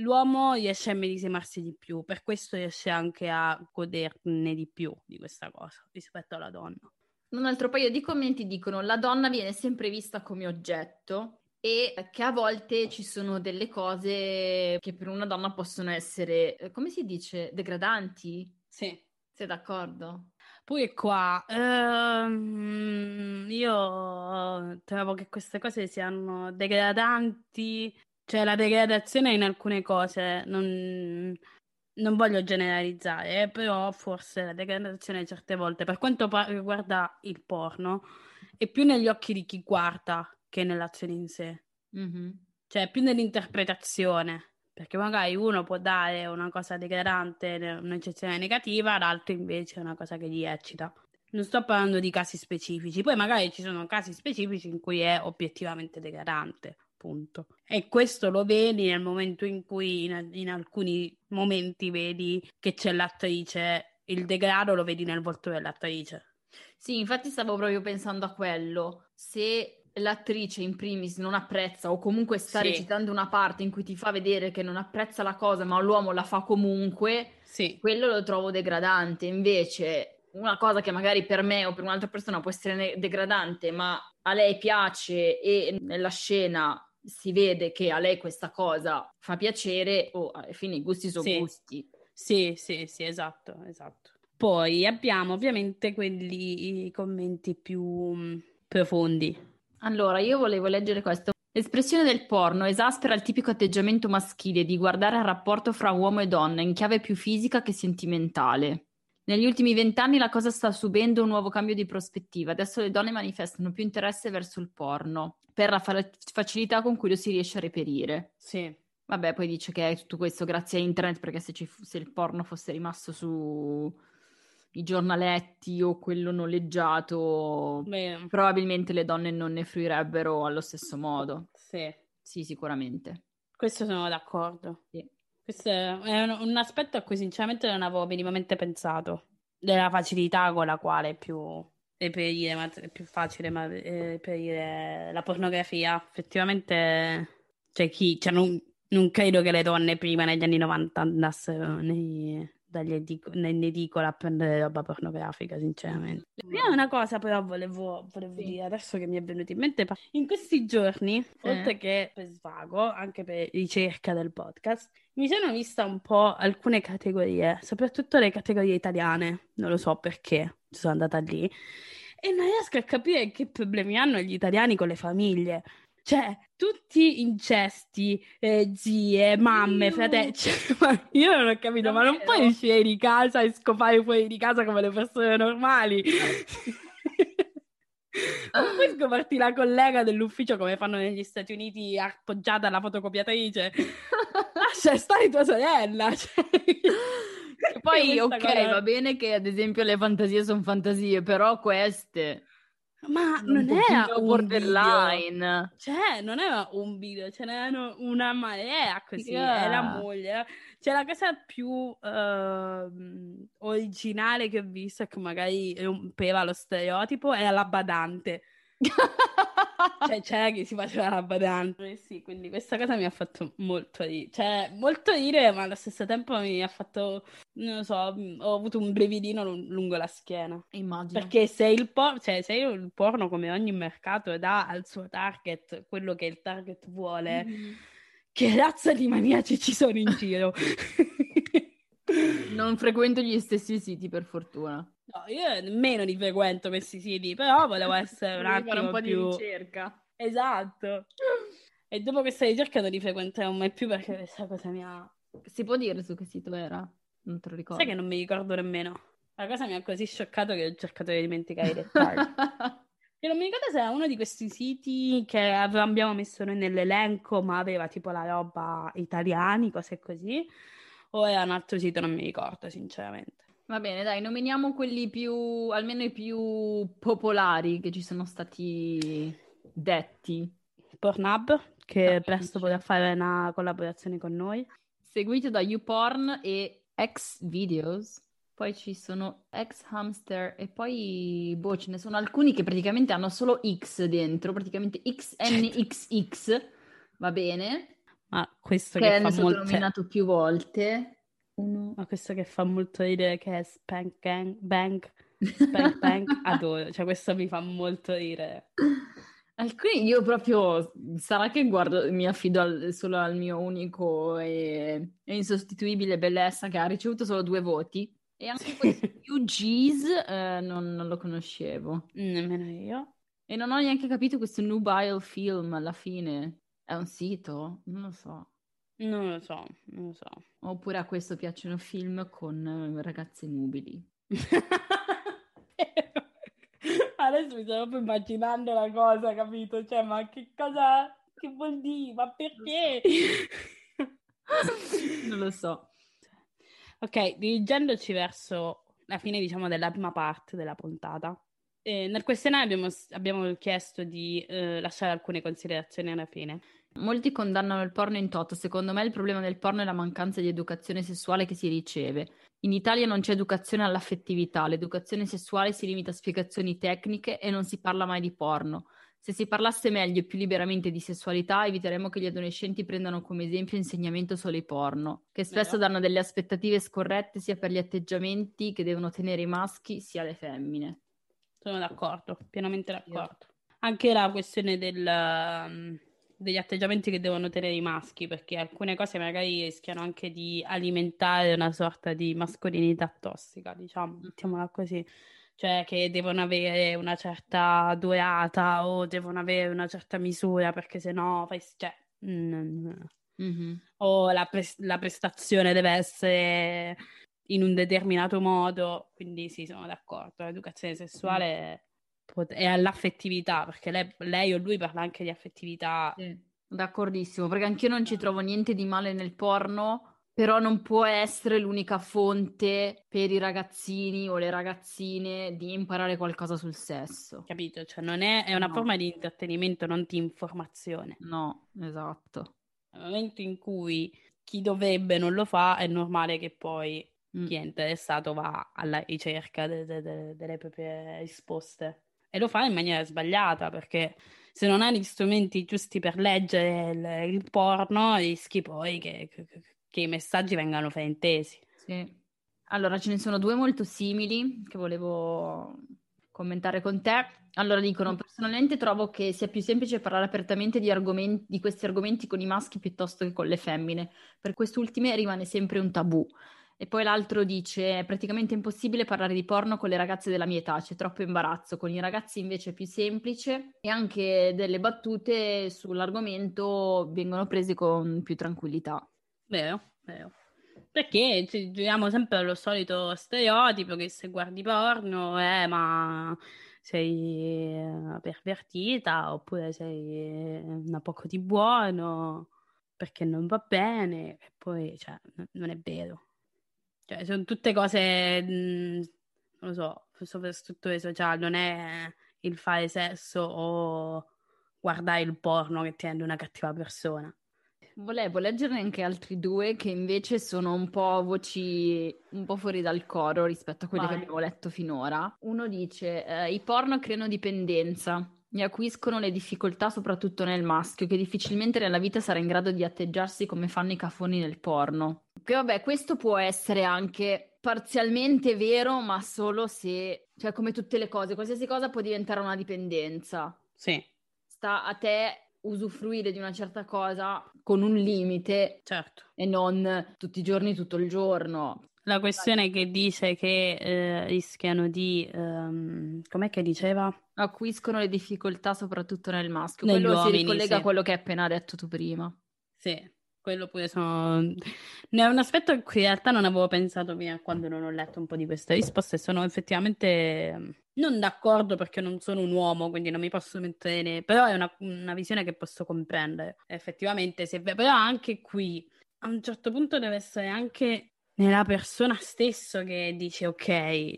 l'uomo riesce a medesimarsi di più, per questo riesce anche a goderne di più di questa cosa rispetto alla donna. Un altro paio di commenti dicono: la donna viene sempre vista come oggetto e che a volte ci sono delle cose che per una donna possono essere, come si dice, degradanti? Sì. Sei d'accordo? Poi è qua, ehm, io trovo che queste cose siano degradanti, cioè la degradazione in alcune cose, non, non voglio generalizzare, però forse la degradazione certe volte, per quanto riguarda il porno, è più negli occhi di chi guarda che nell'azione in sé, mm-hmm. Cioè più nell'interpretazione. Perché magari uno può dare una cosa degradante, un'eccezione negativa, l'altro invece è una cosa che gli eccita. Non sto parlando di casi specifici. Poi magari ci sono casi specifici in cui è obiettivamente degradante, punto. E questo lo vedi nel momento in cui, in, in alcuni momenti, vedi che c'è l'attrice. Il degrado lo vedi nel volto dell'attrice. Sì, infatti stavo proprio pensando a quello. Se l'attrice in primis non apprezza o comunque sta sì. recitando una parte in cui ti fa vedere che non apprezza la cosa ma l'uomo la fa comunque, sì. quello lo trovo degradante. Invece una cosa che magari per me o per un'altra persona può essere degradante ma a lei piace e nella scena si vede che a lei questa cosa fa piacere, o oh, alla fine i gusti sono sì. gusti. Sì, sì, sì, esatto, esatto. Poi abbiamo ovviamente quelli, i commenti più profondi. Allora, io volevo leggere questo. L'espressione del porno esaspera il tipico atteggiamento maschile di guardare al rapporto fra uomo e donna in chiave più fisica che sentimentale. Negli ultimi vent'anni la cosa sta subendo un nuovo cambio di prospettiva. Adesso le donne manifestano più interesse verso il porno per la fa- facilità con cui lo si riesce a reperire. Sì. Vabbè, poi dice che è tutto questo grazie a internet, perché se, ci fu- se il porno fosse rimasto su i giornaletti o quello noleggiato, beh, probabilmente le donne non ne fruirebbero allo stesso modo. Sì. Sì, sicuramente. Questo sono d'accordo. Sì. Questo è un, un aspetto a cui sinceramente non avevo minimamente pensato, della facilità con la quale è più, è perire, ma, è più facile ma, è perire la pornografia. Effettivamente c'è cioè chi... Cioè non, non credo che le donne prima negli anni novanta andassero nei... nell'edicola a prendere roba pornografica, sinceramente. Prima una cosa però volevo, volevo sì. dire, adesso che mi è venuto in mente, in questi giorni, sì. oltre che per svago, anche per ricerca del podcast, mi sono vista un po' alcune categorie, soprattutto le categorie italiane, non lo so perché, sono andata lì, e non riesco a capire che problemi hanno gli italiani con le famiglie. Cioè, tutti incesti, eh, zie, mamme, fratelli. Cioè, ma io non ho capito, non ma non vero. Puoi uscire di casa e scopare fuori di casa come le persone normali. Non puoi scoparti la collega dell'ufficio come fanno negli Stati Uniti, appoggiata alla fotocopiatrice. Cioè, stai tua sorella. Cioè... E poi, ok, cosa... va bene che ad esempio le fantasie sono fantasie, però queste... Ma non era un borderline, cioè non era un video, ce n'erano una marea così, yeah. E la moglie, cioè la cosa più uh, originale che ho visto e che magari rompeva lo stereotipo era la badante. Cioè c'era chi si faceva la badante, eh sì, quindi questa cosa mi ha fatto molto ridere, cioè molto ridere, ma allo stesso tempo mi ha fatto, non lo so, ho avuto un brividino l- lungo la schiena. Immagino. Perché se il porno, cioè se il porno come ogni mercato dà al suo target quello che il target vuole, mm-hmm. che razza di maniaci ci sono in giro? Non frequento gli stessi siti, per fortuna. No, io nemmeno li frequento questi siti, però volevo essere un attimo un po' più... di ricerca. Esatto. E dopo questa ricerca non li frequenterò mai più, perché questa cosa mi ha... Si può dire su che sito era? Non te lo ricordo. Sai che non mi ricordo nemmeno. La cosa mi ha così scioccato che ho cercato di dimenticare i dettagli. E non mi ricordo se era uno di questi siti che abbiamo messo noi nell'elenco, ma aveva tipo la roba italiani, cose così, o era un altro sito, non mi ricordo sinceramente. Va bene, dai, nominiamo quelli più, almeno i più popolari che ci sono stati detti. Pornhub, che presto potrà fare una collaborazione con noi. Seguito da YouPorn e XVideos. Poi ci sono XHamster e poi, boh, ce ne sono alcuni che praticamente hanno solo X dentro, praticamente X N X X, va bene. Ma questo che, che fa molto... nominato più volte... Uno. Ma questo che fa molto ridere, che è Spank Bank, Spank Bank, adoro, cioè questo mi fa molto ridere. Alcuni io proprio, sarà che guardo, mi affido al, solo al mio unico e, e insostituibile Bellessa, che ha ricevuto solo due voti, E anche questo U Gs eh, non, non lo conoscevo. Nemmeno io. E non ho neanche capito questo Nubile Film alla fine. È un sito? Non lo so. Non lo so, non lo so. Oppure a questo piacciono film con ragazze nubili. Adesso mi sto proprio immaginando la cosa, capito? Cioè, ma che cosa, che vuol dire? Ma perché? Non lo so. Ok, dirigendoci verso la fine, diciamo, della prima parte della puntata, eh, nel questionario abbiamo, abbiamo chiesto di eh, lasciare alcune considerazioni alla fine. Molti condannano il porno in toto. Secondo me il problema del porno è la mancanza di educazione sessuale che si riceve. In Italia non c'è educazione all'affettività, l'educazione sessuale si limita a spiegazioni tecniche e non si parla mai di porno. Se si parlasse meglio e più liberamente di sessualità, eviteremmo che gli adolescenti prendano come esempio insegnamento solo i porno, che spesso danno delle aspettative scorrette sia per gli atteggiamenti che devono tenere i maschi, sia le femmine. Sono d'accordo, pienamente d'accordo. Anche la questione del... degli atteggiamenti che devono tenere i maschi, perché alcune cose magari rischiano anche di alimentare una sorta di mascolinità tossica, diciamo, mettiamola così, cioè che devono avere una certa durata o devono avere una certa misura perché sennò fai, cioè mm, mm-hmm. o la, pre- la prestazione deve essere in un determinato modo, quindi sì, sono d'accordo, l'educazione sessuale è... e all'affettività, perché lei, lei o lui parla anche di affettività. Sì, d'accordissimo, perché anch'io non ci trovo niente di male nel porno, però non può essere l'unica fonte per i ragazzini o le ragazzine di imparare qualcosa sul sesso, capito? Cioè non è, è una no. forma di intrattenimento, non di informazione. No, esatto. Nel momento in cui chi dovrebbe non lo fa, è normale che poi mm. chi è interessato va alla ricerca de, de, de, delle proprie risposte. E lo fa in maniera sbagliata, perché se non hai gli strumenti giusti per leggere il, il porno, rischi poi che, che, che i messaggi vengano fraintesi. Sì. Allora, ce ne sono due molto simili che volevo commentare con te. Allora, dicono, personalmente trovo che sia più semplice parlare apertamente di, argomenti, di questi argomenti con i maschi piuttosto che con le femmine. Per quest'ultime rimane sempre un tabù. E poi l'altro dice, è praticamente impossibile parlare di porno con le ragazze della mia età, c'è troppo imbarazzo, con i ragazzi invece è più semplice e anche delle battute sull'argomento vengono prese con più tranquillità. Vero, vero. Perché ci giriamo sempre allo solito stereotipo che se guardi porno, eh, ma sei pervertita oppure sei una poco di buono perché non va bene, e poi cioè, non è vero. Cioè, sono tutte cose, non lo so, sovrastrutture sociali, non è il fare sesso o guardare il porno che ti rende una cattiva persona. Volevo leggerne anche altri due che invece sono un po' voci un po' fuori dal coro rispetto a quelle Vai. Che abbiamo letto finora. Uno dice, eh, i porno creano dipendenza. Ne acuiscono le difficoltà soprattutto nel maschio, che difficilmente nella vita sarà in grado di atteggiarsi come fanno i cafoni nel porno. Che vabbè, questo può essere anche parzialmente vero, ma solo se... Cioè, come tutte le cose, qualsiasi cosa può diventare una dipendenza. Sì. Sta a te usufruire di una certa cosa con un limite. Certo. E non tutti i giorni, tutto il giorno. La questione che dice che eh, rischiano di... Um, com'è che diceva? Acuiscono le difficoltà soprattutto nel maschio. Negli quello uomini, si ricollega sì. a quello che hai appena detto tu prima. Sì, quello pure sono... Ne è un aspetto in cui in realtà non avevo pensato prima quando non ho letto un po' di queste risposte. Sono effettivamente non d'accordo perché non sono un uomo, quindi non mi posso mettere... Ne... Però è una, una visione che posso comprendere. Effettivamente, se... però anche qui a un certo punto deve essere anche... nella persona stesso che dice ok,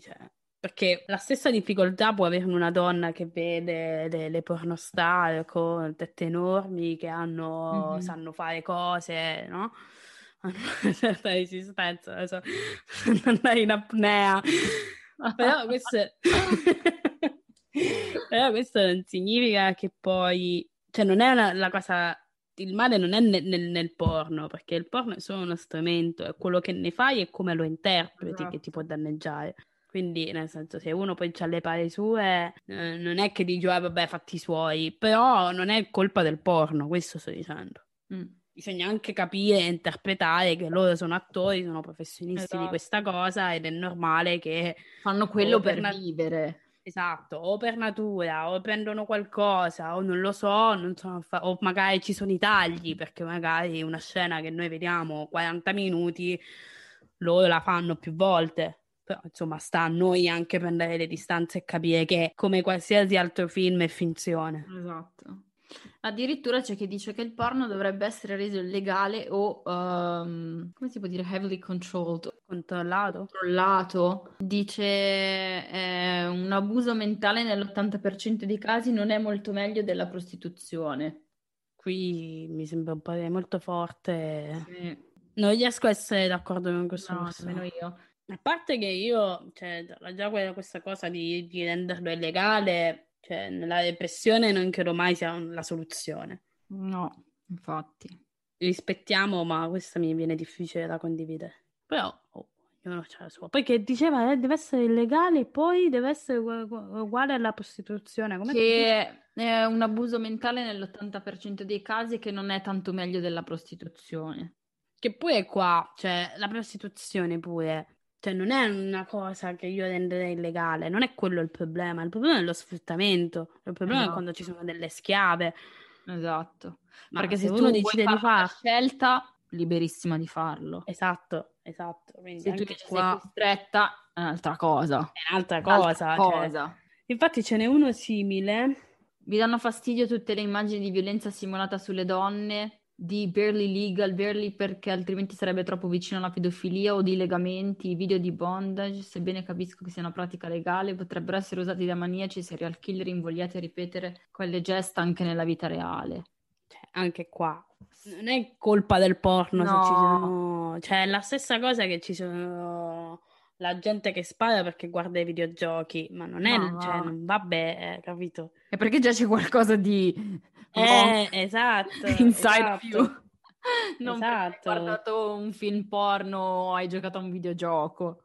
cioè, perché la stessa difficoltà può avere una donna che vede le, le pornostar con tette enormi che hanno mm-hmm. sanno fare cose, no? Hanno una certa resistenza, so, sanno andare in apnea. Però questo però questo non significa che poi, cioè non è una, la cosa... Il male non è nel, nel, nel porno, perché il porno è solo uno strumento, è quello che ne fai e come lo interpreti esatto. che ti può danneggiare. Quindi, nel senso, se uno poi c'ha le pare sue, eh, non è che dici, ah, vabbè, fatti i suoi, però non è colpa del porno, questo sto dicendo. Mm. bisogna anche capire e interpretare che loro sono attori, sono professionisti, esatto, di questa cosa, ed è normale che fanno quello per nat- vivere. Esatto, o per natura, o prendono qualcosa, o non lo so, non sono fa- o magari ci sono i tagli, perché magari una scena che noi vediamo quaranta minuti loro la fanno più volte. Però, insomma, sta a noi anche prendere le distanze e capire che, come qualsiasi altro film, è finzione. Esatto. Addirittura c'è chi dice che il porno dovrebbe essere reso illegale o um, come si può dire, heavily controlled, controllato, controllato. Dice eh, un abuso mentale nell'ottanta per cento dei casi non è molto meglio della prostituzione. Qui mi sembra un parere molto forte, sì. Non riesco a essere d'accordo con questo. No, nemmeno io. A parte che io, cioè, già questa cosa di, di renderlo illegale, cioè, la repressione non credo mai sia la soluzione. No, infatti. Rispettiamo, ma questa mi viene difficile da condividere. Però, oh, ognuno c'ha la sua. Poi che diceva, eh, deve essere illegale, poi deve essere uguale alla prostituzione. Com'è che è un abuso mentale nell'ottanta per cento dei casi, che non è tanto meglio della prostituzione. Che poi è qua, cioè, la prostituzione pure... Cioè, non è una cosa che io renderei illegale, non è quello il problema, il problema è lo sfruttamento, il problema, esatto, è quando ci sono delle schiave. Esatto, ma perché se, se uno tu decide di fare una scelta, liberissima di farlo. Esatto, esatto. Quindi se tu che qua... sei costretta, è un'altra cosa. È un'altra cosa. Un'altra cioè... cosa. Infatti ce n'è uno simile. Vi danno fastidio tutte le immagini di violenza simulata sulle donne? Di barely legal, barely perché altrimenti sarebbe troppo vicino alla pedofilia, o di legamenti, video di bondage, sebbene capisco che sia una pratica legale, potrebbero essere usati da maniaci e serial killer invogliati a ripetere quelle gesta anche nella vita reale. Cioè, anche qua non è colpa del porno, no. Se ci sono... cioè è la stessa cosa che ci sono la gente che spara perché guarda i videogiochi, ma non è, no, cioè, vabbè, eh, capito? È perché già c'è qualcosa di eh, esatto, inside più, esatto. Non esatto. Perché hai guardato un film porno o hai giocato a un videogioco.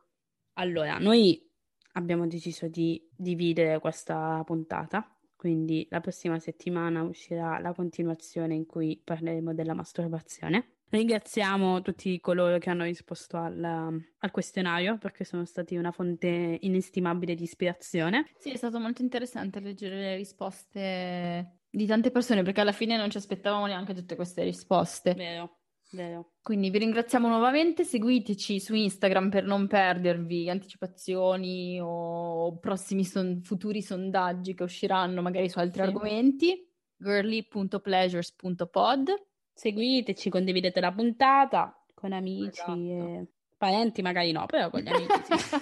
Allora, noi abbiamo deciso di dividere questa puntata, quindi la prossima settimana uscirà la continuazione in cui parleremo della masturbazione. Ringraziamo tutti coloro che hanno risposto al, al questionario, perché sono stati una fonte inestimabile di ispirazione. Sì, è stato molto interessante leggere le risposte di tante persone, perché alla fine non ci aspettavamo neanche tutte queste risposte. Vero, vero. Quindi vi ringraziamo nuovamente, seguiteci su Instagram per non perdervi anticipazioni o prossimi son- futuri sondaggi che usciranno magari su altri, sì, argomenti. girly punto pleasures punto pod. Seguiteci, condividete la puntata con amici, esatto, e parenti magari no, però con gli amici sì.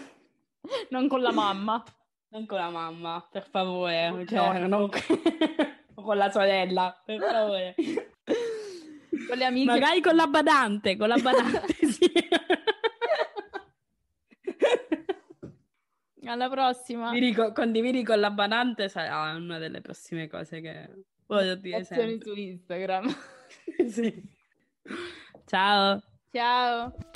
Non con la mamma. Non con la mamma, per favore. No, cioè, no. Non... o con la sorella, per favore. Con le amiche. Magari con la badante, con la badante, sì. Alla prossima. Dico, condividi con la badante, sarà una delle prossime cose che... voglio dire sempre. Su Instagram. Sì. Ciao. Ciao.